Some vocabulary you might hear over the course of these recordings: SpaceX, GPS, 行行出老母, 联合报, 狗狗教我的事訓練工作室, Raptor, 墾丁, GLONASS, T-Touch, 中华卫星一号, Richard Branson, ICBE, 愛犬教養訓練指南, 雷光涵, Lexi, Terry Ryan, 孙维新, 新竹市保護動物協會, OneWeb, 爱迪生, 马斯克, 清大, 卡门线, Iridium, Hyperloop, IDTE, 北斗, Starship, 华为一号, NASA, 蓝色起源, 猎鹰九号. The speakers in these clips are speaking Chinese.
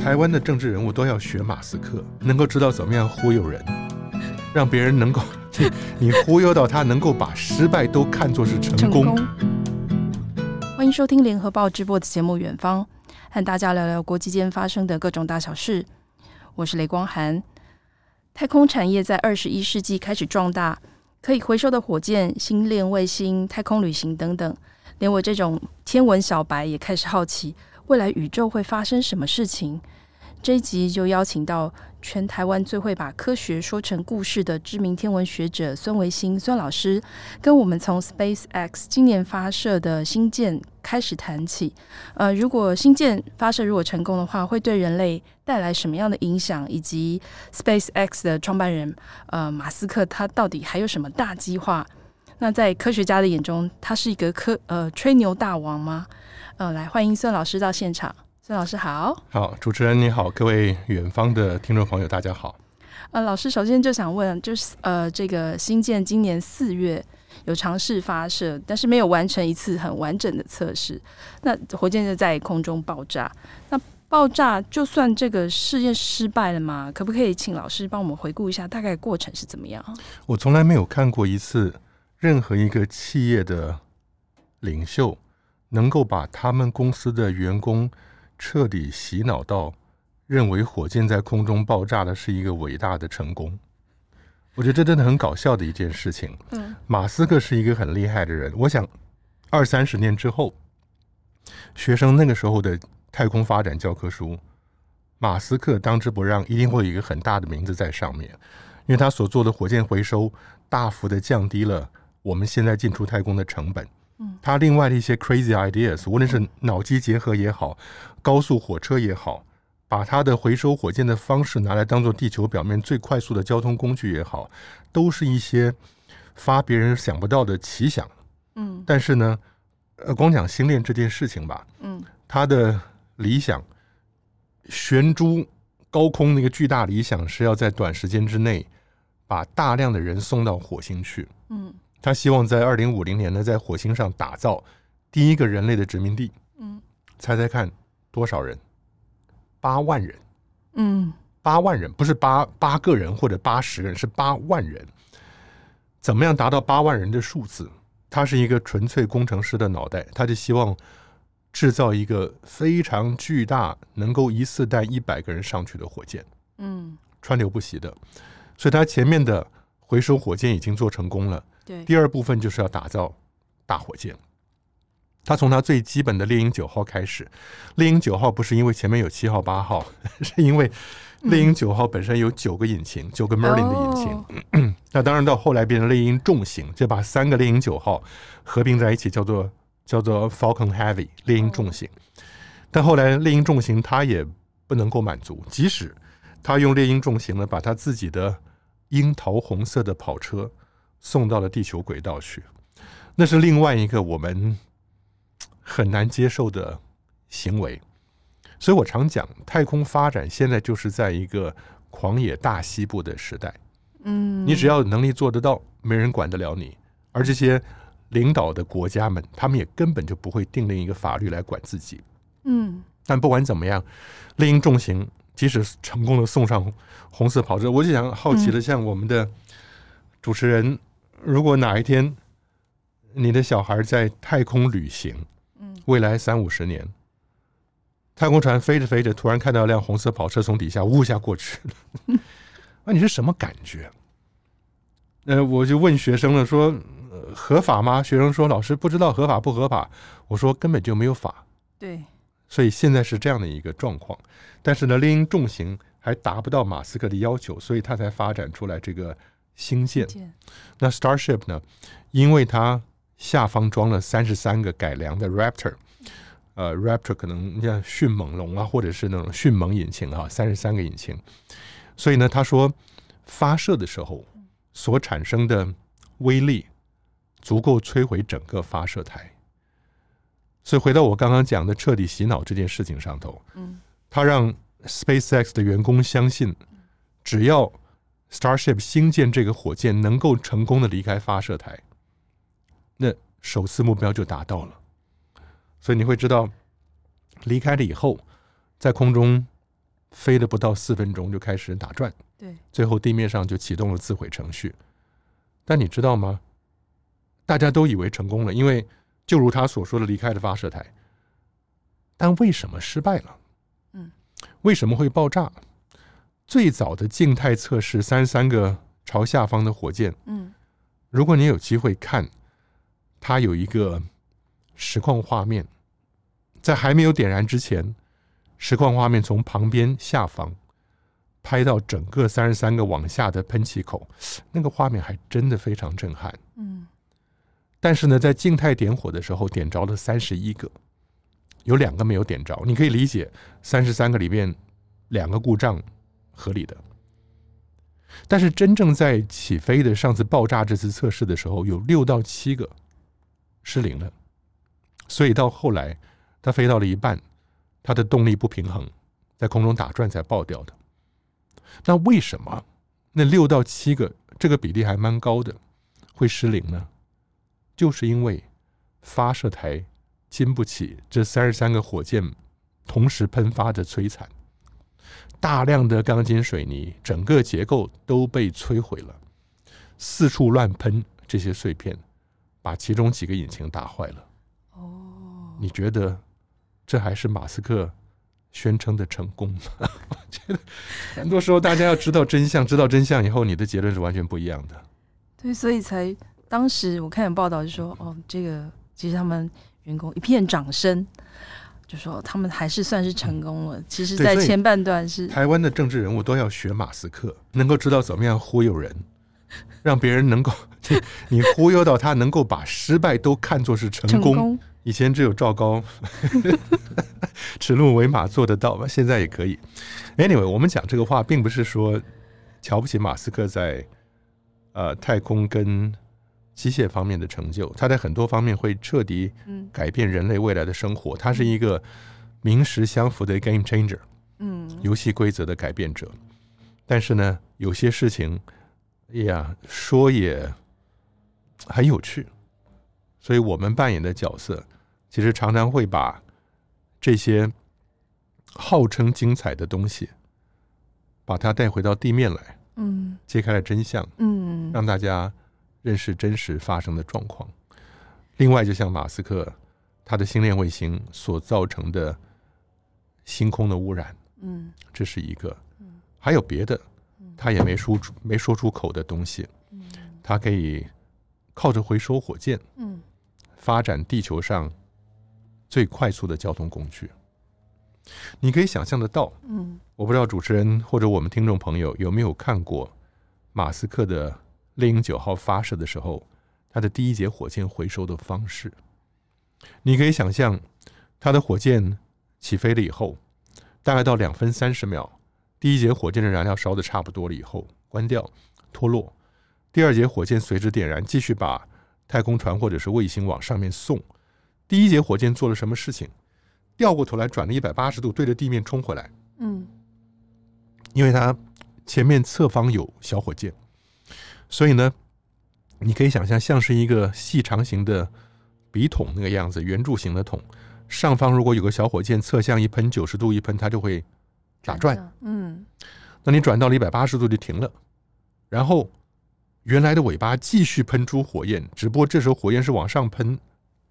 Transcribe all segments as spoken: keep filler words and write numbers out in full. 台湾的政治人物都要学马斯克，能够知道怎么样忽悠人，让别人能够 你, 你忽悠到他能够把失败都看作是成功。欢迎收听联合报直播的节目《远方》，和大家聊聊国际间发生的各种大小事。我是雷光涵。太空产业在二十一世纪开始壮大，可以回收的火箭、星链卫星、太空旅行等等，连我这种天文小白也开始好奇，未来宇宙会发生什么事情？这一集就邀请到全台湾最会把科学说成故事的知名天文学者孙维新孙老师，跟我们从 SpaceX 今年发射的星舰开始谈起。呃，如果星舰发射如果成功的话，会对人类带来什么样的影响？以及 SpaceX 的创办人呃马斯克他到底还有什么大计划？那在科学家的眼中，他是一个科呃吹牛大王吗？呃，来欢迎孙老师到现场。孙老师好。好，主持人你好，各位远方的听众朋友大家好。呃，老师首先就想问，就是呃，这个星舰今年四月有尝试发射，但是没有完成一次很完整的测试。那火箭就在空中爆炸，那爆炸就算这个试验失败了嘛？可不可以请老师帮我们回顾一下大概过程是怎么样？我从来没有看过一次任何一个企业的领袖能够把他们公司的员工彻底洗脑到认为火箭在空中爆炸的是一个伟大的成功。我觉得这真的很搞笑的一件事情。嗯，马斯克是一个很厉害的人，我想二三十年之后，学生那个时候的太空发展教科书，马斯克当之不让一定会有一个很大的名字在上面，因为他所做的火箭回收大幅的降低了我们现在进出太空的成本。他另外的一些 crazy ideas， 无论是脑机结合也好，高速火车也好，把他的回收火箭的方式拿来当做地球表面最快速的交通工具也好，都是一些发别人想不到的奇想。嗯，但是呢，呃，光讲星链这件事情吧，嗯，他的理想悬珠高空那个巨大理想是要在短时间之内把大量的人送到火星去。嗯。他希望在二零五零年呢，在火星上打造第一个人类的殖民地。嗯，猜猜看多少人？八万人。嗯，八万人，不是八八个人或者八十人，是八万人。怎么样达到八万人的数字？他是一个纯粹工程师的脑袋，他就希望制造一个非常巨大，能够一次带一百个人上去的火箭。嗯，川流不息的。所以他前面的回收火箭已经做成功了。第二部分就是要打造大火箭。他从他最基本的猎鹰九号开始，猎鹰九号不是因为前面有七号八号，是因为猎鹰九号本身有九个引擎，九个 Merlin 的引擎。哦、那当然到后来变成猎鹰重型，就把三个猎鹰九号合并在一起，叫做叫做 Falcon Heavy 猎鹰重型。哦、但后来猎鹰重型他也不能够满足，即使他用猎鹰重型呢，把他自己的樱桃红色的跑车送到了地球轨道去，那是另外一个我们很难接受的行为。所以我常讲，太空发展现在就是在一个狂野大西部的时代。嗯，你只要有能力做得到，没人管得了你。而这些领导的国家们，他们也根本就不会订立一个法律来管自己。嗯，但不管怎么样，猎鹰重型即使成功的送上红色跑车，我就想好奇的，像我们的主持人，如果哪一天你的小孩在太空旅行，未来三五十年，太空船飞着飞着，突然看到一辆红色跑车从底下呜下过去了，啊，你是什么感觉？呃，我就问学生了，说、呃、合法吗？学生说老师不知道合法不合法。我说根本就没有法。对，所以现在是这样的一个状况。但是呢，猎鹰重型还达不到马斯克的要求，所以他才发展出来这个星舰。那 Starship 呢？因为它下方装了三十三个改良的 Raptor， 呃 ，Raptor 可能像迅猛龙啊，或者是那种迅猛引擎啊，三十三个引擎。所以呢，他说发射的时候所产生的威力足够摧毁整个发射台。所以回到我刚刚讲的彻底洗脑这件事情上头，嗯，他让 SpaceX 的员工相信，只要Starship 星舰这个火箭能够成功的离开发射台，那首次目标就达到了。所以你会知道，离开了以后，在空中飞了不到四分钟就开始打转，对，最后地面上就启动了自毁程序。但你知道吗？大家都以为成功了，因为就如他所说的离开了发射台。但为什么失败了？嗯，为什么会爆炸？最早的静态测试三十三个朝下方的火箭，嗯，如果你有机会看，它有一个实况画面，在还没有点燃之前，实况画面从旁边下方拍到整个三十三个往下的喷气口，那个画面还真的非常震撼。嗯，但是呢，在静态点火的时候点着了三十一个，有两个没有点着。你可以理解三十三个里面两个故障合理的。但是真正在起飞的上次爆炸这次测试的时候，有六到七个失灵了，所以到后来它飞到了一半。它的动力不平衡，在空中打转才爆掉的。那为什么那六到七个这个比例还蛮高的会失灵呢？就是因为发射台经不起这三十三个火箭同时喷发的摧残，大量的钢筋水泥整个结构都被摧毁了，四处乱喷这些碎片，把其中几个引擎打坏了。哦，你觉得？这还是马斯克宣称的成功吗？我觉得很多时候大家要知道真相，知道真相以后你的结论是完全不一样的。对，所以才当时我看有报道就说，哦，这个其实他们员工一片掌声，就说他们还是算是成功了。嗯，其实在前半段是台湾的政治人物都要学马斯克，能够知道怎么样忽悠人，让别人能够 你, 你忽悠到他能够把失败都看作是成功，成功以前只有赵高指鹿为马做得到吧，现在也可以。 Anyway， 我们讲这个话并不是说瞧不起马斯克在、呃、太空跟机械方面的成就，他在很多方面会彻底改变人类未来的生活。嗯，他是一个名实相符的 game changer，嗯，游戏规则的改变者。但是呢，有些事情呀说也很有趣，所以我们扮演的角色其实常常会把这些号称精彩的东西把它带回到地面来，嗯，揭开了真相，嗯，让大家认识真实发生的状况。另外就像马斯克他的星链卫星所造成的星空的污染，嗯，这是一个。还有别的他也没说出没说出口的东西，他可以靠着回收火箭，嗯，发展地球上最快速的交通工具。你可以想象得到，嗯，我不知道主持人或者我们听众朋友有没有看过马斯克的猎鹰九号发射的时候，他的第一节火箭回收的方式。你可以想象他的火箭起飞了以后，大概到两分三十秒，第一节火箭的燃料烧得差不多了以后，关掉脱落。第二节火箭随之点燃，继续把太空船或者是卫星往上面送。第一节火箭做了什么事情？掉过头来转了一百八十度，对着地面冲回来。嗯，因为它前面侧方有小火箭，所以呢，你可以想象像是一个细长型的笔筒那个样子，圆柱形的筒，上方如果有个小火箭，侧向一喷九十度一喷，它就会打转。嗯，那你转到了一百八十度就停了，然后原来的尾巴继续喷出火焰，只不过这时候火焰是往上喷，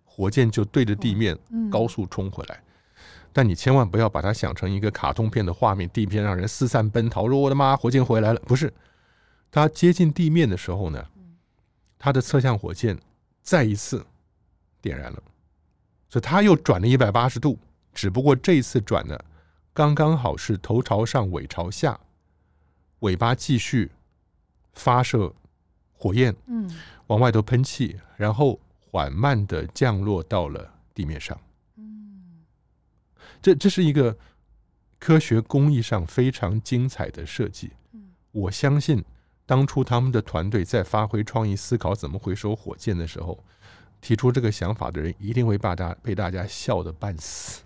火箭就对着地面高速冲回来。嗯，但你千万不要把它想成一个卡通片的画面，地面让人四散奔逃，说我的妈，火箭回来了。不是，它接近地面的时候呢，它的侧向火箭再一次点燃了，所以它又转了一百八十度，只不过这一次转的刚刚好是头朝上尾朝下，尾巴继续发射火焰，嗯，往外头喷气，然后缓慢的降落到了地面上。嗯，这这是一个科学工艺上非常精彩的设计。嗯，我相信当初他们的团队在发挥创意思考怎么回收火箭的时候，提出这个想法的人一定会把大被大家笑得半死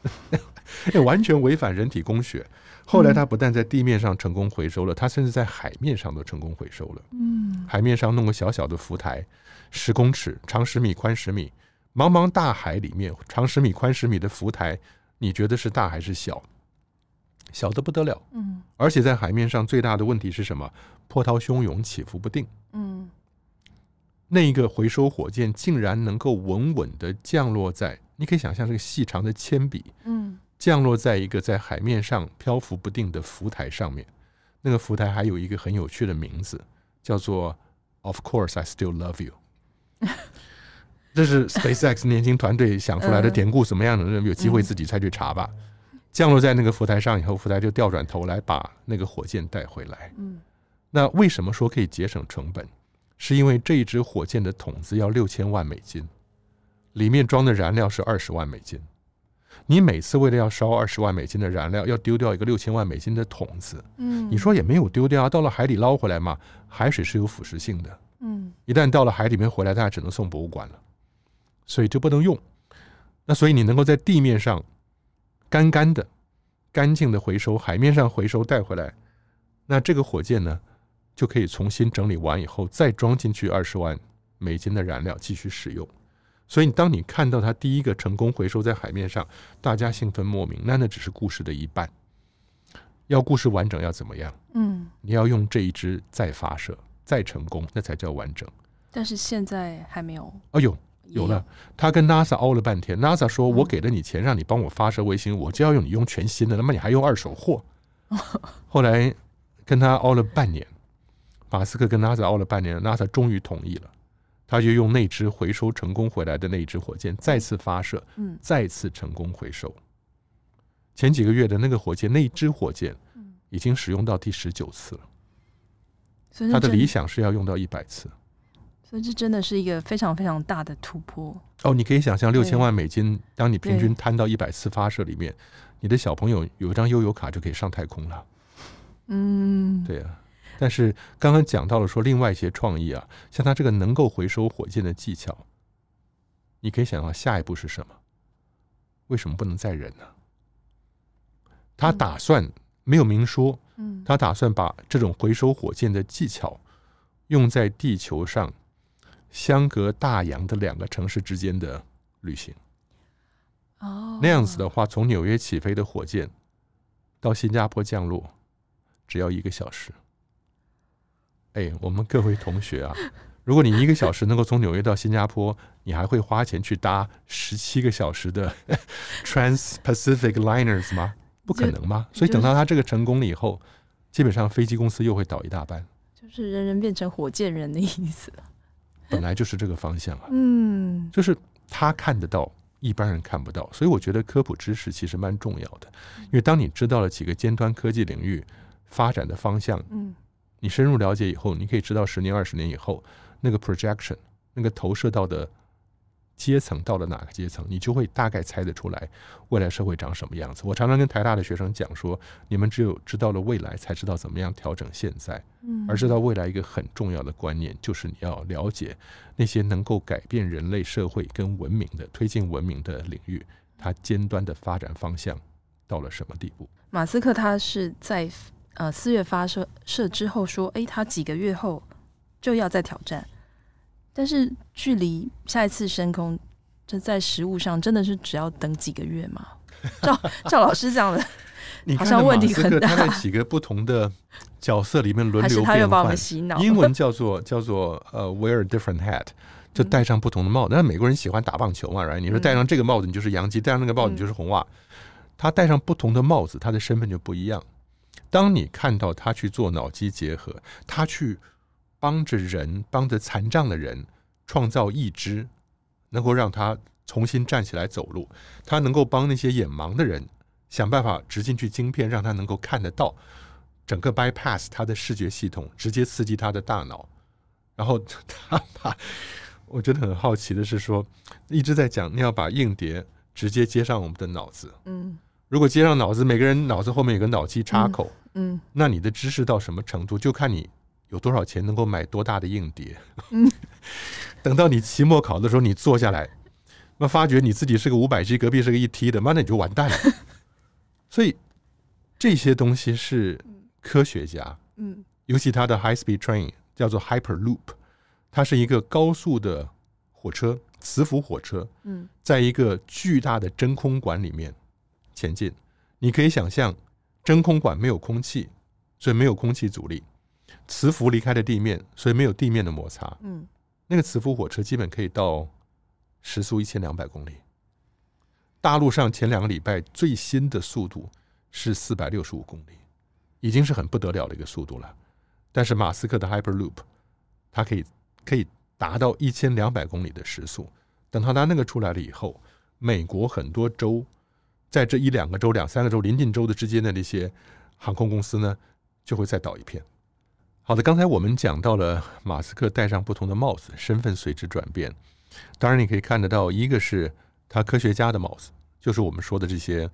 完全违反人体工学。后来他不但在地面上成功回收了，他甚至在海面上都成功回收了。嗯，海面上弄个小小的浮台，十公尺长十米宽十米，茫茫大海里面长十米宽十米的浮台，你觉得是大还是小？小得不得了，嗯，而且在海面上最大的问题是什么？波涛汹涌，起伏不定，嗯，那一个回收火箭竟然能够稳稳的降落在，你可以想象这个细长的铅笔，嗯，降落在一个在海面上漂浮不定的浮台上面。那个浮台还有一个很有趣的名字，叫做 Of course I still love you 这是 SpaceX 年轻团队想出来的典故，怎么样的人有机会自己再去查吧。降落在那个浮台上以后，浮台就调转头来把那个火箭带回来。那为什么说可以节省成本？是因为这一只火箭的筒子要六千万美金，里面装的燃料是二十万美金。你每次为了要烧二十万美金的燃料，要丢掉一个六千万美金的桶子，嗯，你说也没有丢掉啊，到了海里捞回来嘛，海水是有腐蚀性的，嗯，一旦到了海里面回来，它只能送博物馆了，所以就不能用。那所以你能够在地面上干干的、干净的回收，海面上回收带回来，那这个火箭呢，就可以重新整理完以后，再装进去二十万美金的燃料继续使用。所以当你看到它第一个成功回收在海面上，大家兴奋莫名，那那只是故事的一半。要故事完整要怎么样？嗯，你要用这一支再发射再成功，那才叫完整。但是现在还没有。哦，有有了，他跟 NASA 凹了半天， NASA 说我给了你钱让你帮我发射卫星，我就要用你用全新的，那么你还用二手货。后来跟他凹了半年，马斯克跟 NASA 凹了半年， NASA 终于同意了。他就用那只回收成功回来的那只火箭再次发射，再次成功回收。前几个月的那个火箭，那只火箭已经使用到第十九次了，他的理想是要用到一百次。所以这真的是一个非常非常大的突破哦！你可以想象六千万美金，当你平均摊到一百次发射里面，你的小朋友有一张悠游卡就可以上太空了。嗯，对啊。但是刚刚讲到了说另外一些创意啊，像它这个能够回收火箭的技巧，你可以想到下一步是什么？为什么不能再忍呢？他打算没有明说，他打算把这种回收火箭的技巧用在地球上相隔大洋的两个城市之间的旅行。那样子的话，从纽约起飞的火箭到新加坡降落只要一个小时。哎，我们各位同学啊，如果你一个小时能够从纽约到新加坡，你还会花钱去搭十七个小时的 Trans-Pacific Liners 吗？不可能吗？所以等到他这个成功了以后，基本上飞机公司又会倒一大半，就是人人变成火箭人的意思。本来就是这个方向啊，嗯，就是他看得到，一般人看不到，所以我觉得科普知识其实蛮重要的，因为当你知道了几个尖端科技领域发展的方向，嗯。你深入了解以后，你可以知道十年二十年以后那个 projection 那个投射到的阶层到了哪个阶层，你就会大概猜得出来未来社会长什么样子。我常常跟台大的学生讲说，你们只有知道了未来才知道怎么样调整现在，而知道未来一个很重要的观念就是你要了解那些能够改变人类社会跟文明的推进文明的领域，它尖端的发展方向到了什么地步。马斯克他是在呃，四月发射之后说，哎，他几个月后就要再挑战，但是距离下一次升空，这在实务上真的是只要等几个月吗？赵赵老师讲的，好像问题很大。他在几个不同的角色里面轮流变换，还是他又把我们洗脑？英文叫做叫做呃、uh, wear a different hat。就戴上不同的帽子。那美国人喜欢打棒球嘛，然后你说戴上这个帽子你就是洋基，戴上那个帽子你就是红袜。他戴上不同的帽子，他的身份就不一样。当你看到他去做脑机结合，他去帮着人，帮着残障的人创造义肢，能够让他重新站起来走路，他能够帮那些眼盲的人想办法植进去晶片，让他能够看得到，整个 bypass 他的视觉系统，直接刺激他的大脑。然后他把，我觉得很好奇的是说，一直在讲你要把硬碟直接接上我们的脑子，嗯，如果接上脑子，每个人脑子后面有个脑机插口，嗯，嗯，那你的知识到什么程度，就看你有多少钱能够买多大的硬碟。嗯，等到你期末考的时候，你坐下来，那发觉你自己是个五百 G， 隔壁是个一 T 的，那你就完蛋了。所以这些东西是科学家，嗯，尤其他的 high speed train 叫做 Hyperloop， 它是一个高速的火车，磁浮火车，嗯，在一个巨大的真空管里面前进，你可以想象真空管没有空气，所以没有空气阻力，磁浮离开了地面，所以没有地面的摩擦。嗯，那个磁浮火车基本可以到时速一千两百公里，大陆上前两个礼拜最新的速度是四百六十五公里，已经是很不得了的一个速度了。但是马斯克的 Hyperloop 它可以可以达到一千两百公里的时速，等到它那个出来了以后，美国很多州，在这一两个州两三个州临近州的之间的那些航空公司呢，就会再倒一片。好的，刚才我们讲到了马斯克戴上不同的帽子，身份随之转变。当然你可以看得到，一个是他科学家的帽子，就是我们说的这些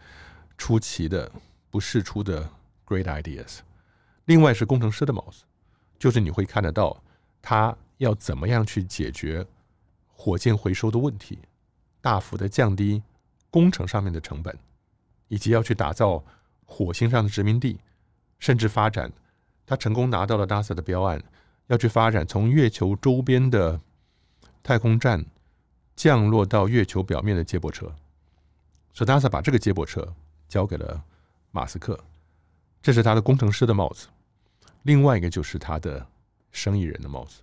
出奇的不世出的 great ideas， 另外是工程师的帽子，就是你会看得到他要怎么样去解决火箭回收的问题，大幅的降低工程上面的成本，以及要去打造火星上的殖民地，甚至发展，他成功拿到了 NASA 的标案，要去发展从月球周边的太空站降落到月球表面的接驳车。所以 NASA 把这个接驳车交给了马斯克，这是他的工程师的帽子。另外一个就是他的生意人的帽子，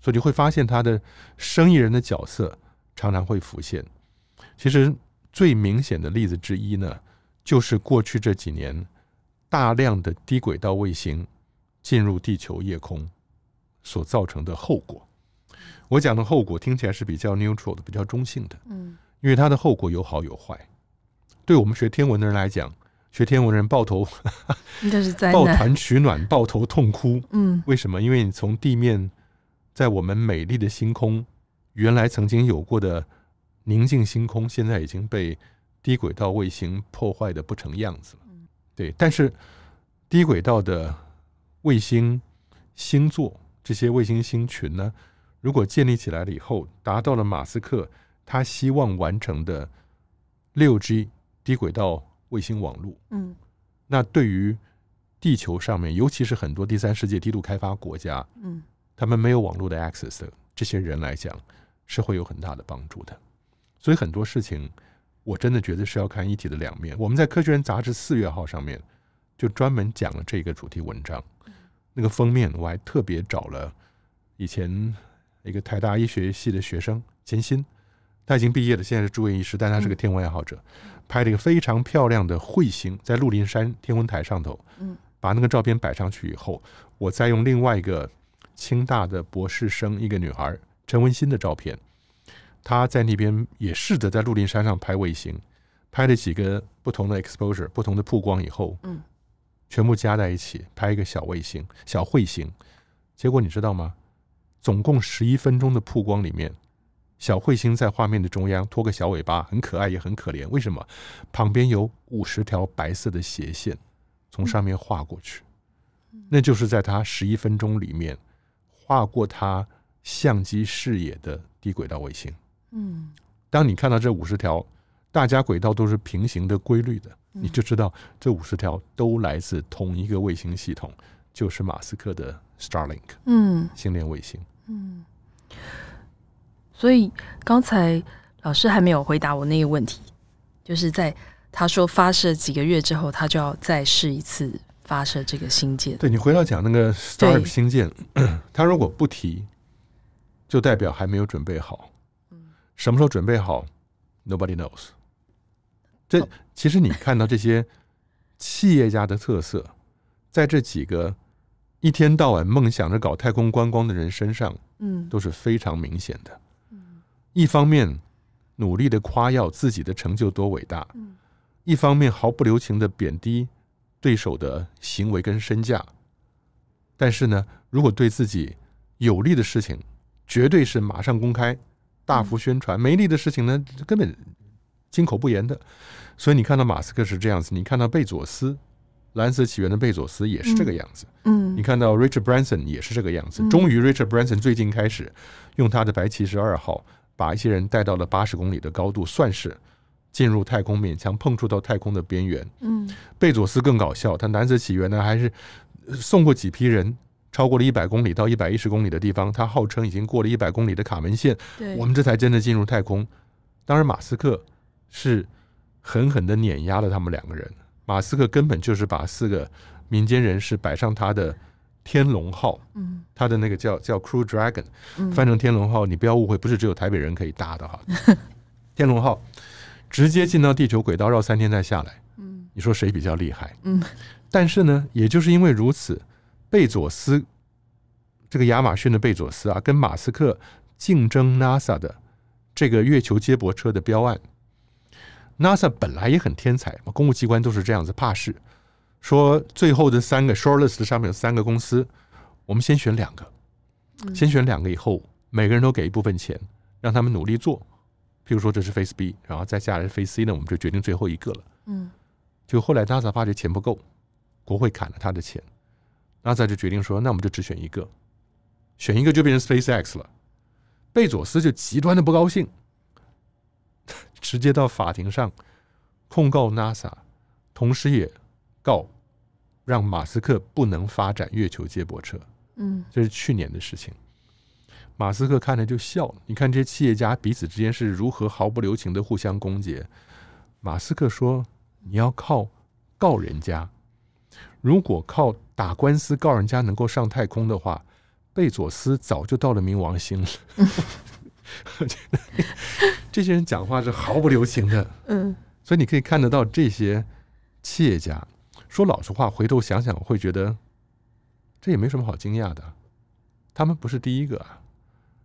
所以你会发现他的生意人的角色常常会浮现。其实最明显的例子之一呢，就是过去这几年大量的低轨道卫星进入地球夜空所造成的后果。我讲的后果听起来是比较 neutral 的，比较中性的，因为它的后果有好有坏。对我们学天文的人来讲，学天文人抱头抱团取暖，抱头痛哭。为什么？因为你从地面，在我们美丽的星空，原来曾经有过的宁静星空，现在已经被低轨道卫星破坏的不成样子了。对，但是低轨道的卫星星座，这些卫星星群呢，如果建立起来了以后，达到了马斯克他希望完成的 六 G 低轨道卫星网络，嗯，那对于地球上面，尤其是很多第三世界低度开发国家，嗯，他们没有网络的 access 的这些人来讲，是会有很大的帮助的。所以很多事情我真的觉得是要看一体的两面。我们在《科学人》杂志四月号上面就专门讲了这个主题文章，那个封面我还特别找了以前一个台大医学系的学生钱鑫，他已经毕业了，现在是住院医师，但他是个天文爱好者，拍了一个非常漂亮的彗星在鹿林山天文台上头，把那个照片摆上去以后，我再用另外一个清大的博士生一个女孩陈文欣的照片，他在那边也试着在鹿林山上拍卫星，拍了几个不同的 exposure 不同的曝光以后，嗯，全部加在一起拍一个小卫星小彗星。结果你知道吗？总共十一分钟的曝光里面，小彗星在画面的中央拖个小尾巴，很可爱也很可怜。为什么？旁边有五十条白色的斜线从上面画过去，嗯，那就是在他十一分钟里面画过他相机视野的低轨道卫星。嗯，当你看到这五十条，大家轨道都是平行的规律的，你就知道这五十条都来自同一个卫星系统，就是马斯克的 Starlink， 嗯，星链卫星。嗯，所以刚才老师还没有回答我那个问题，就是在他说发射几个月之后，他就要再试一次发射这个星舰。对，你回到讲那个 Starlink 星舰，他如果不提，就代表还没有准备好。什么时候准备好 Nobody knows。 这其实你看到这些企业家的特色，在这几个一天到晚梦想着搞太空观光的人身上，嗯，都是非常明显的。一方面努力的夸耀自己的成就多伟大，一方面毫不留情的贬低对手的行为跟身价。但是呢，如果对自己有利的事情，绝对是马上公开大幅宣传，没利的事情呢，根本金口不言的。所以你看到马斯克是这样子，你看到贝佐斯，蓝色起源的贝佐斯也是这个样子，嗯嗯，你看到 Richard Branson 也是这个样子。终于 Richard Branson 最近开始用他的白骑士二号把一些人带到了八十公里的高度，算是进入太空，勉强碰触到太空的边缘。嗯，贝佐斯更搞笑，他蓝色起源呢还是送过几批人超过了一百公里到一百一十公里的地方，他号称已经过了一百公里的卡门线，我们这才真的进入太空。当然马斯克是狠狠的碾压了他们两个人，马斯克根本就是把四个民间人士摆上他的天龙号，嗯，他的那个叫叫 Crew Dragon， 翻成天龙号，你不要误会，不是只有台北人可以搭的哈。天龙号直接进到地球轨道绕三天再下来，嗯，你说谁比较厉害？嗯，但是呢，也就是因为如此，贝佐斯这个亚马逊的贝佐斯啊，跟马斯克竞争 NASA 的这个月球接驳车的标案。NASA 本来也很天才，公务机关都是这样子怕事。说最后的三个 shortlist 上面有三个公司，我们先选两个，先选两个以后，每个人都给一部分钱，让他们努力做。譬如说这是 Phase B， 然后再下来 Phase C 呢，我们就决定最后一个了。嗯，就后来 NASA 发觉钱不够，国会砍了他的钱 ，NASA 就决定说，那我们就只选一个，选一个就变成 SpaceX 了。贝佐斯就极端的不高兴，直接到法庭上控告 NASA， 同时也告让马斯克不能发展月球接驳车，嗯，这是去年的事情。马斯克看着就笑了，你看这些企业家彼此之间是如何毫不留情的互相攻讦。马斯克说：“你要靠告人家，如果靠打官司告人家能够上太空的话，贝佐斯早就到了冥王星了。嗯”我觉得这些人讲话是毫不留情的，嗯，所以你可以看得到这些企业家。说老实话，回头想想会觉得这也没什么好惊讶的，他们不是第一个啊。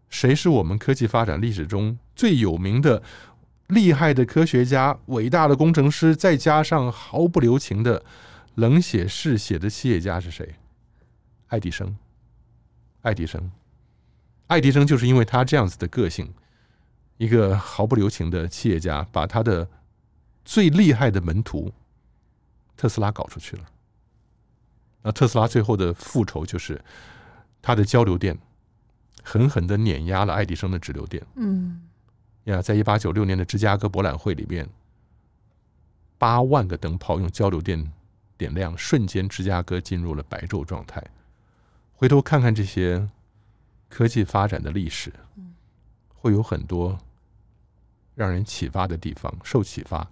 谁是我们科技发展历史中最有名的厉害的科学家、伟大的工程师，再加上毫不留情的冷血嗜血的企业家是谁？爱迪生。爱迪生爱迪生就是因为他这样子的个性，一个毫不留情的企业家，把他的最厉害的门徒特斯拉搞出去了。那特斯拉最后的复仇就是他的交流电狠狠的碾压了爱迪生的直流电。嗯，呀，在一八九六年的芝加哥博览会里面，八万个灯泡用交流电点亮，瞬间芝加哥进入了白昼状态。回头看看这些科技发展的历史，会有很多让人启发的地方，受启发。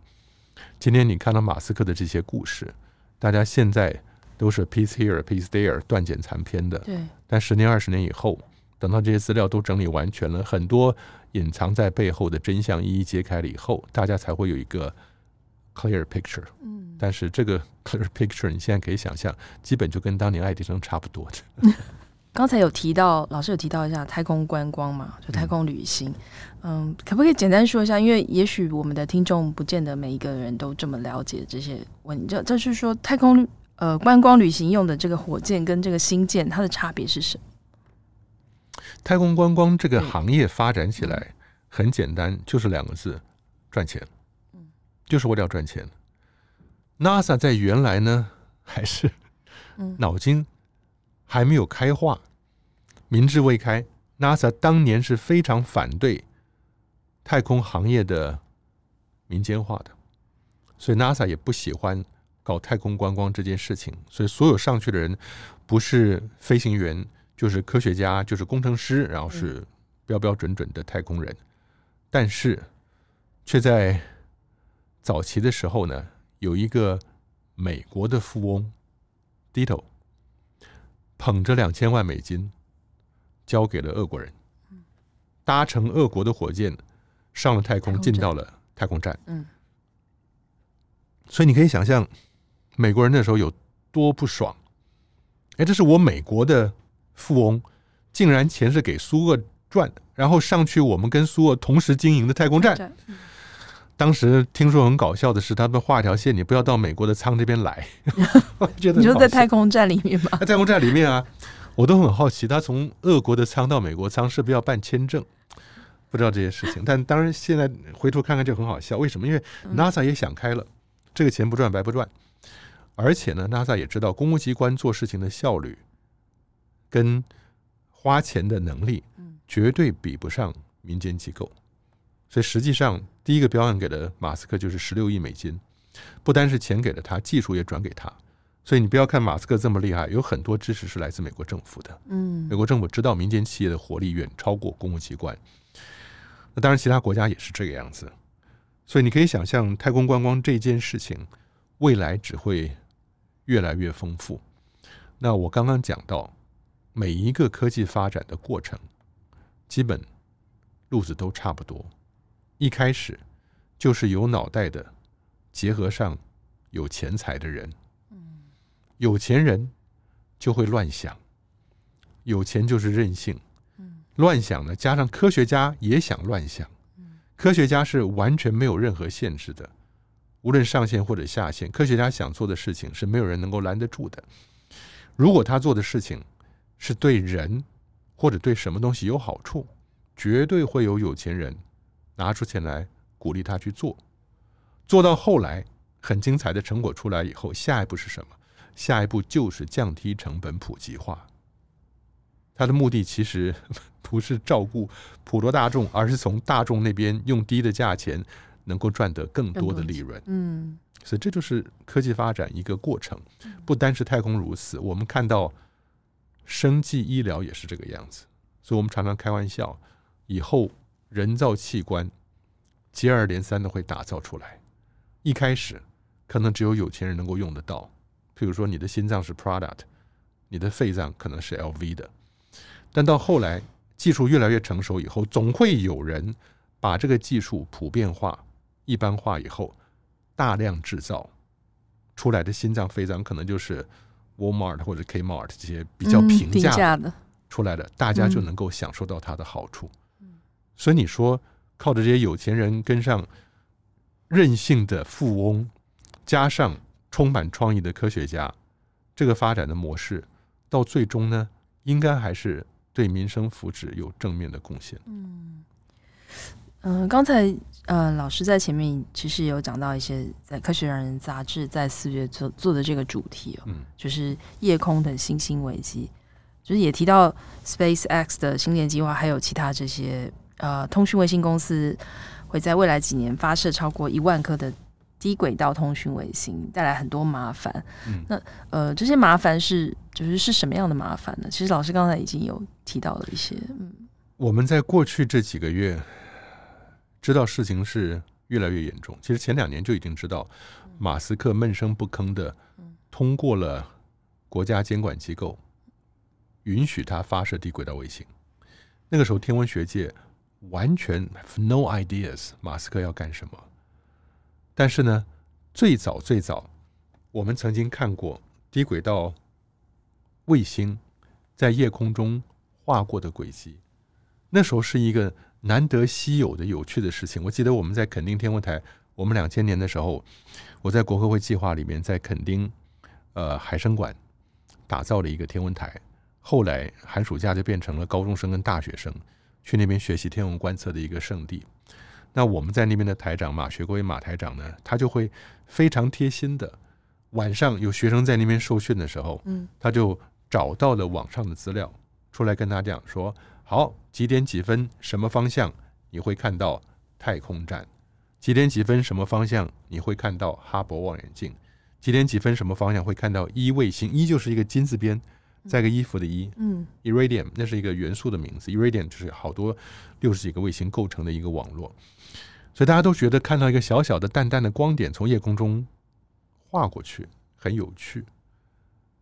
今天你看到马斯克的这些故事，大家现在都是 piece here piece there 断简残篇的，对，但十年二十年以后，等到这些资料都整理完全了，很多隐藏在背后的真相一一揭开了以后，大家才会有一个 clear picture、嗯、但是这个 clear picture 你现在可以想象，基本就跟当年爱迪生差不多的。刚才有提到，老师有提到一下太空观光嘛，就太空旅行， 嗯, 嗯，可不可以简单说一下？因为也许我们的听众不见得每一个人都这么了解这些问题，就是说太空呃观光旅行用的这个火箭跟这个星舰，它的差别是什么？太空观光这个行业发展起来很简单，就是两个字：赚钱。嗯，就是为了赚钱。NASA 在原来呢，还是脑筋、嗯。还没有开化，民智未开。 NASA 当年是非常反对太空行业的民间化的，所以 NASA 也不喜欢搞太空观光这件事情，所以所有上去的人不是飞行员就是科学家就是工程师，然后是标标准准的太空人。但是却在早期的时候呢，有一个美国的富翁 Dito捧着两千万美金交给了俄国人，搭乘俄国的火箭上了太空，进到了太空站。嗯，所以你可以想象美国人那时候有多不爽。哎，这是我美国的富翁，竟然钱是给苏俄赚，然后上去我们跟苏俄同时经营的太空站。当时听说很搞笑的是，他们画一条线，你不要到美国的舱这边来。你说在太空站里面吗？在太空站里面啊，我都很好奇，他从俄国的舱到美国舱是不是要办签证？不知道这些事情。但当然现在回头看看就很好笑，为什么？因为 NASA 也想开了、嗯、这个钱不赚白不赚。而且呢 NASA 也知道公务机关做事情的效率跟花钱的能力绝对比不上民间机构，所以实际上第一个标案给了马斯克就是十六亿美金，不单是钱给了他，技术也转给他。所以你不要看马斯克这么厉害，有很多支持是来自美国政府的。嗯，美国政府知道民间企业的活力远超过公务机关，那当然其他国家也是这个样子。所以你可以想象太空观光这件事情未来只会越来越丰富。那我刚刚讲到，每一个科技发展的过程，基本路子都差不多。一开始就是有脑袋的结合上有钱财的人，有钱人就会乱想，有钱就是任性，乱想呢，加上科学家也想乱想，科学家是完全没有任何限制的，无论上限或者下限，科学家想做的事情是没有人能够拦得住的。如果他做的事情是对人或者对什么东西有好处，绝对会有有钱人拿出钱来鼓励他去做。做到后来很精彩的成果出来以后，下一步是什么？下一步就是降低成本普及化。他的目的其实不是照顾普罗大众，而是从大众那边用低的价钱能够赚得更多的利润。嗯，所以这就是科技发展一个过程。不单是太空如此，我们看到生技医疗也是这个样子。所以我们常常开玩笑，以后人造器官接二连三的会打造出来。一开始可能只有有钱人能够用得到，譬如说你的心脏是 Product， 你的肺脏可能是 L V 的。但到后来技术越来越成熟以后，总会有人把这个技术普遍化一般化以后，大量制造出来的心脏肺脏可能就是 Walmart 或者 Kmart 这些比较平价的出来的、嗯、大家就能够享受到它的好处、嗯、所以你说靠着这些有钱人跟上任性的富翁，加上充满创意的科学家，这个发展的模式到最终呢，应该还是对民生福祉有正面的贡献。嗯嗯、呃，刚才呃老师在前面其实有讲到一些在《科学人》杂志在四月做做的这个主题、哦嗯、就是夜空的星星危机，就是也提到 SpaceX 的星链计划，还有其他这些呃通讯卫星公司会在未来几年发射超过一万颗的低轨道通讯卫星，带来很多麻烦。嗯、那呃，这些麻烦是就是是什么样的麻烦呢？其实老师刚才已经有提到了一些。嗯，我们在过去这几个月知道事情是越来越严重，其实前两年就已经知道，马斯克闷声不吭的通过了国家监管机构允许他发射低轨道卫星。那个时候天文学界完全 no ideas 马斯克要干什么。但是呢，最早最早我们曾经看过低轨道卫星在夜空中画过的轨迹，那时候是一个难得稀有的有趣的事情。我记得我们在墾丁天文台，我们两千年的时候，我在国科会计划里面在墾丁呃海生馆打造了一个天文台，后来寒暑假就变成了高中生跟大学生去那边学习天文观测的一个圣地。那我们在那边的台长马学圭马台长呢，他就会非常贴心的，晚上有学生在那边受训的时候，嗯，他就找到了网上的资料出来跟他讲说，好，几点几分什么方向你会看到太空站，几点几分什么方向你会看到哈勃望远镜，几点几分什么方向会看到一卫星，一就是一个金字边再个衣服的衣，嗯 Iridium 那是一个元素的名字， Iridium 就是好多六十几个卫星构成的一个网络。所以大家都觉得看到一个小小的淡淡的光点从夜空中划过去很有趣。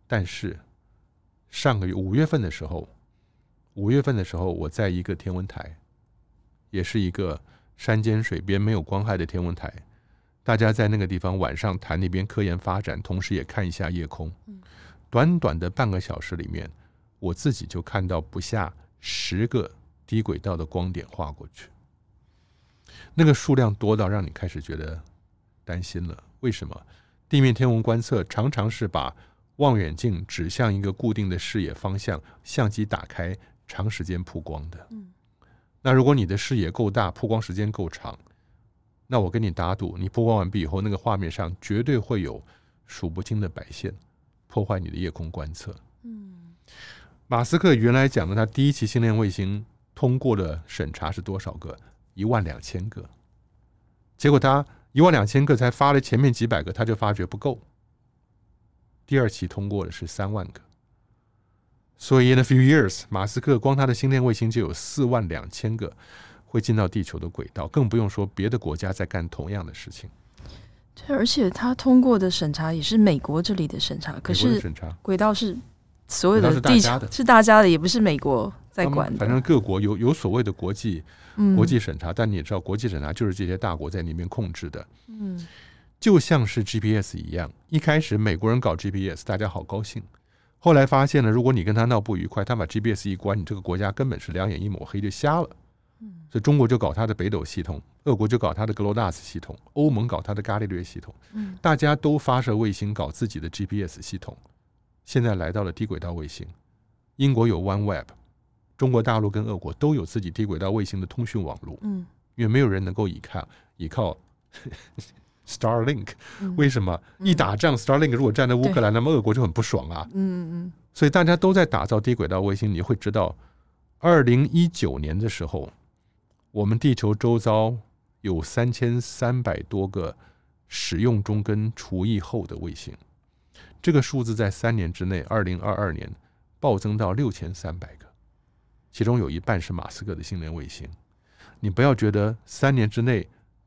但是上个月五月份的时候五月份的时候我在一个天文台，也是一个山间水边没有光害的天文台，大家在那个地方晚上谈那边科研发展，同时也看一下夜空。嗯，短短的半个小时里面，我自己就看到不下十个低轨道的光点划过去，那个数量多到让你开始觉得担心了。为什么？地面天文观测常常是把望远镜指向一个固定的视野方向，相机打开，长时间曝光的。那如果你的视野够大，曝光时间够长，那我跟你打赌，你曝光完毕以后，那个画面上绝对会有数不清的白线破坏你的夜空观测。嗯，马斯克原来讲的他第一期星链卫星通过的审查是多少个？一万两千个。结果他一万两千个才发了前面几百个，他就发觉不够。第二期通过的是三万个。所以 in a few years， 马斯克光他的星链卫星就有四万两千个会进到地球的轨道，更不用说别的国家在干同样的事情。对，而且它通过的审查也是美国这里的审查，可是轨道是所有的地球是大家的，也不是美国在管的。反正各国 有, 有所谓的国际国际审查、嗯、但你也知道国际审查就是这些大国在里面控制的。嗯，就像是 G P S 一样，一开始美国人搞 G P S 大家好高兴，后来发现了如果你跟他闹不愉快，他把 G P S 一关，你这个国家根本是两眼一抹黑就瞎了。所以中国就搞他的北斗系统，俄国就搞他的 GLONASS 系统，欧盟搞他的伽利略系统，大家都发射卫星搞自己的 G P S 系统。现在来到了低轨道卫星，英国有 OneWeb， 中国大陆跟俄国都有自己低轨道卫星的通讯网络，因为没有人能够依靠依靠Starlink。 为什么一打仗 Starlink 如果站在乌克兰，那么俄国就很不爽啊。所以大家都在打造低轨道卫星。你会知道二零一九年的时候，我们地球周遭有三千三百多个使用中跟除役后的卫星，这个数字在三年之内二零二二年暴增到六千三百个，其中有一半是马斯克的星链卫星。你不要觉得三年之内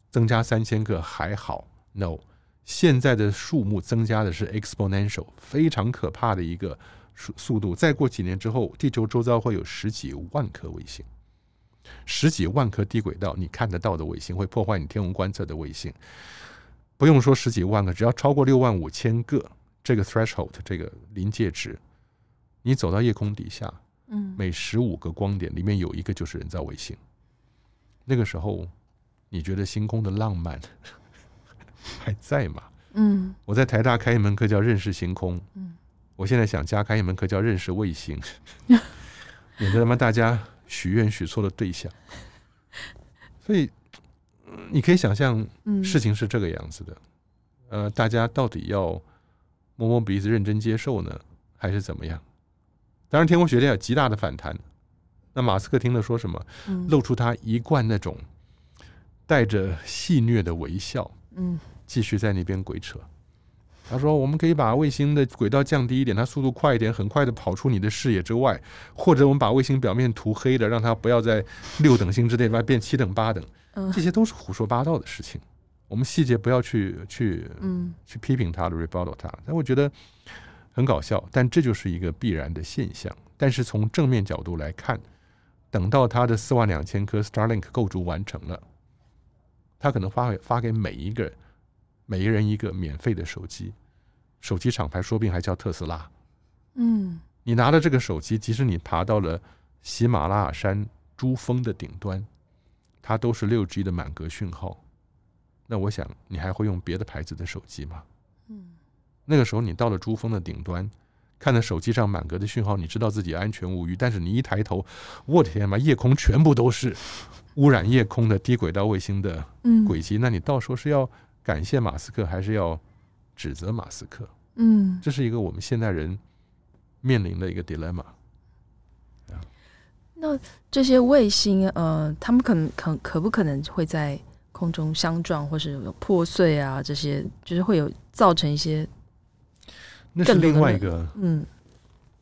增加三千个还好， no， 现在的数目增加的是 exponential， 非常可怕的一个速度。再过几年之后，地球周遭会有十几万颗卫星，十几万颗低轨道你看得到的卫星，会破坏你天文观测的卫星。不用说十几万个，只要超过六万五千个这个 threshold 这个临界值，你走到夜空底下，每十五个光点里面有一个就是人造卫星。那个时候你觉得星空的浪漫还在吗？嗯，我在台大开一门课叫认识星空，我现在想加开一门课叫认识卫星，免得他们大家许愿许错的对象。所以你可以想象事情是这个样子的、嗯呃、大家到底要摸摸鼻子认真接受呢，还是怎么样？当然天文学界有极大的反弹。那马斯克听了说什么，露出他一贯那种带着戏谑的微笑，继续在那边鬼扯。他说我们可以把卫星的轨道降低一点，它速度快一点，很快的跑出你的视野之外，或者我们把卫星表面涂黑的，让它不要在六等星之内变七等八等，这些都是胡说八道的事情，我们细节不要去去去批评它的 rebuttal 它。但我觉得很搞笑，但这就是一个必然的现象。但是从正面角度来看，等到它的四万两千颗 Starlink 构筑完成了，它可能 发, 发给每一个人每一人一个免费的手机，手机厂牌说不定还叫特斯拉。嗯，你拿着这个手机，即使你爬到了喜马拉雅山珠峰的顶端，它都是 六 G 的满格讯号。那我想你还会用别的牌子的手机吗？嗯，那个时候你到了珠峰的顶端，看着手机上满格的讯号，你知道自己安全无虞，但是你一抬头，我的天哪，夜空全部都是污染夜空的低轨道卫星的轨迹、嗯、那你到时候是要感谢马斯克还是要指责马斯克？嗯，这是一个我们现代人面临的一个 dilemma。 那这些卫星呃，他们可能 可, 可不可能会在空中相撞，或是有破碎啊，这些就是会有造成一些，那是另外一个嗯，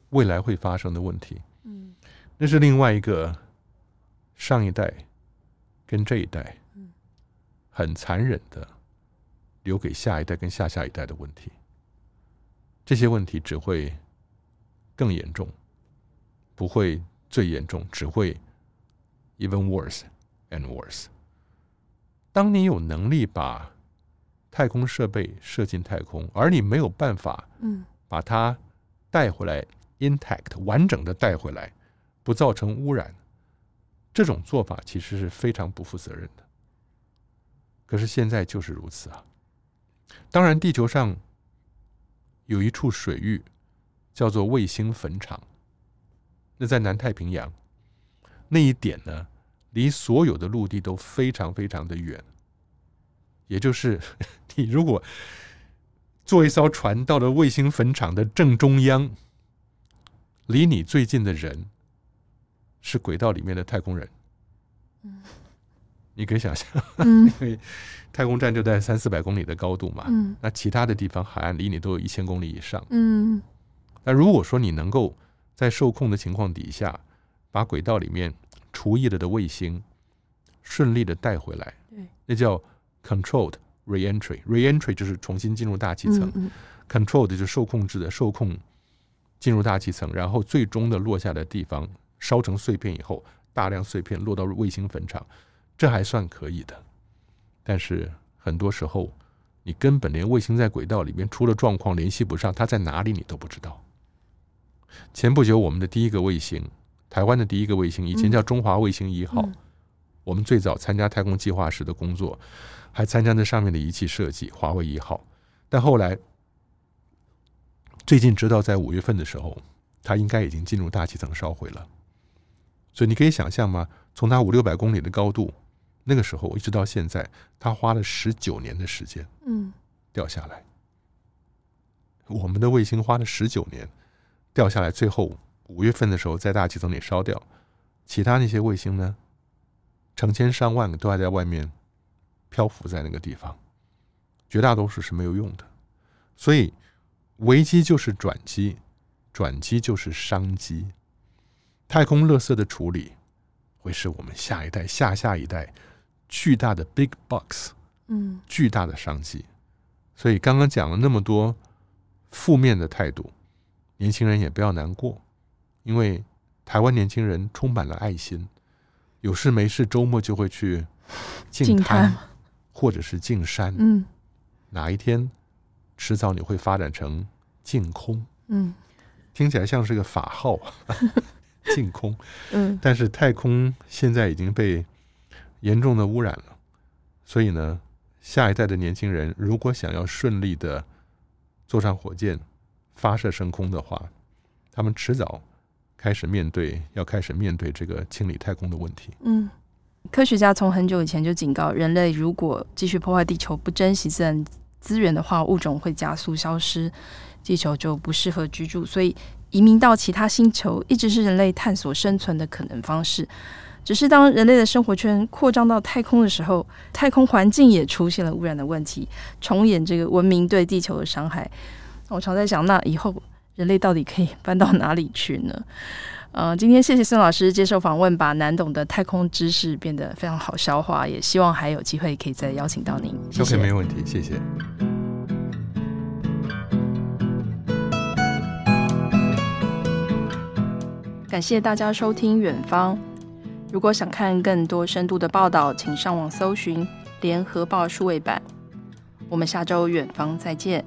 未来会发生的问题。嗯，那是另外一个上一代跟这一代很残忍的留给下一代跟下下一代的问题，这些问题只会更严重，不会最严重，只会 even worse and worse。 当你有能力把太空设备射进太空，而你没有办法把它带回来 intact 完整的带回来，不造成污染，这种做法其实是非常不负责任的。可是现在就是如此啊。当然地球上有一处水域叫做卫星坟场，那在南太平洋那一点呢，离所有的陆地都非常非常的远，也就是你如果坐一艘船到了卫星坟场的正中央，离你最近的人是轨道里面的太空人。嗯，你可以想象，因为太空站就在三四百公里的高度嘛，嗯、那其他的地方海岸离你都有一千公里以上。嗯，那如果说你能够在受控的情况底下，把轨道里面除役了的卫星顺利的带回来，那叫 controlled reentry， reentry 就是重新进入大气层，嗯嗯 control 就是受控制的，受控进入大气层，然后最终的落下的地方烧成碎片以后，大量碎片落到卫星坟场，这还算可以的。但是很多时候你根本连卫星在轨道里面出了状况联系不上，它在哪里你都不知道。前不久我们的第一个卫星，台湾的第一个卫星，以前叫中华卫星一号、嗯嗯、我们最早参加太空计划时的工作，还参加那上面的仪器设计，华为一号。但后来最近知道在五月份的时候它应该已经进入大气层烧毁了。所以你可以想象吗？从它五六百公里的高度，那个时候一直到现在，它花了十九年的时间掉下来、嗯、我们的卫星花了十九年掉下来，最后五月份的时候在大气层里烧掉。其他那些卫星呢，成千上万个都还在外面漂浮在那个地方，绝大多数是没有用的。所以危机就是转机，转机就是商机。太空垃圾的处理会是我们下一代下下一代巨大的 big bucks， 嗯，巨大的商机。所以刚刚讲了那么多负面的态度，年轻人也不要难过，因为台湾年轻人充满了爱心，有事没事周末就会去进滩或者是进山、嗯、哪一天迟早你会发展成净空、嗯、听起来像是个法号净空、嗯、但是太空现在已经被严重的污染了，所以呢，下一代的年轻人如果想要顺利的坐上火箭发射升空的话，他们迟早开始面对要开始面对这个清理太空的问题。嗯，科学家从很久以前就警告人类，如果继续破坏地球，不珍惜自然资源的话，物种会加速消失，地球就不适合居住，所以移民到其他星球一直是人类探索生存的可能方式。只是当人类的生活圈扩张到太空的时候，太空环境也出现了污染的问题，重演这个文明对地球的伤害。我常在想，那以后人类到底可以搬到哪里去呢？呃，今天谢谢孙老师接受访问，把难懂的太空知识变得非常好消化，也希望还有机会可以再邀请到您。谢谢。OK， 没问题，谢谢。感谢大家收听《远方》。如果想看更多深度的报道，请上网搜寻《联合报》数位版。我们下周《远方》再见。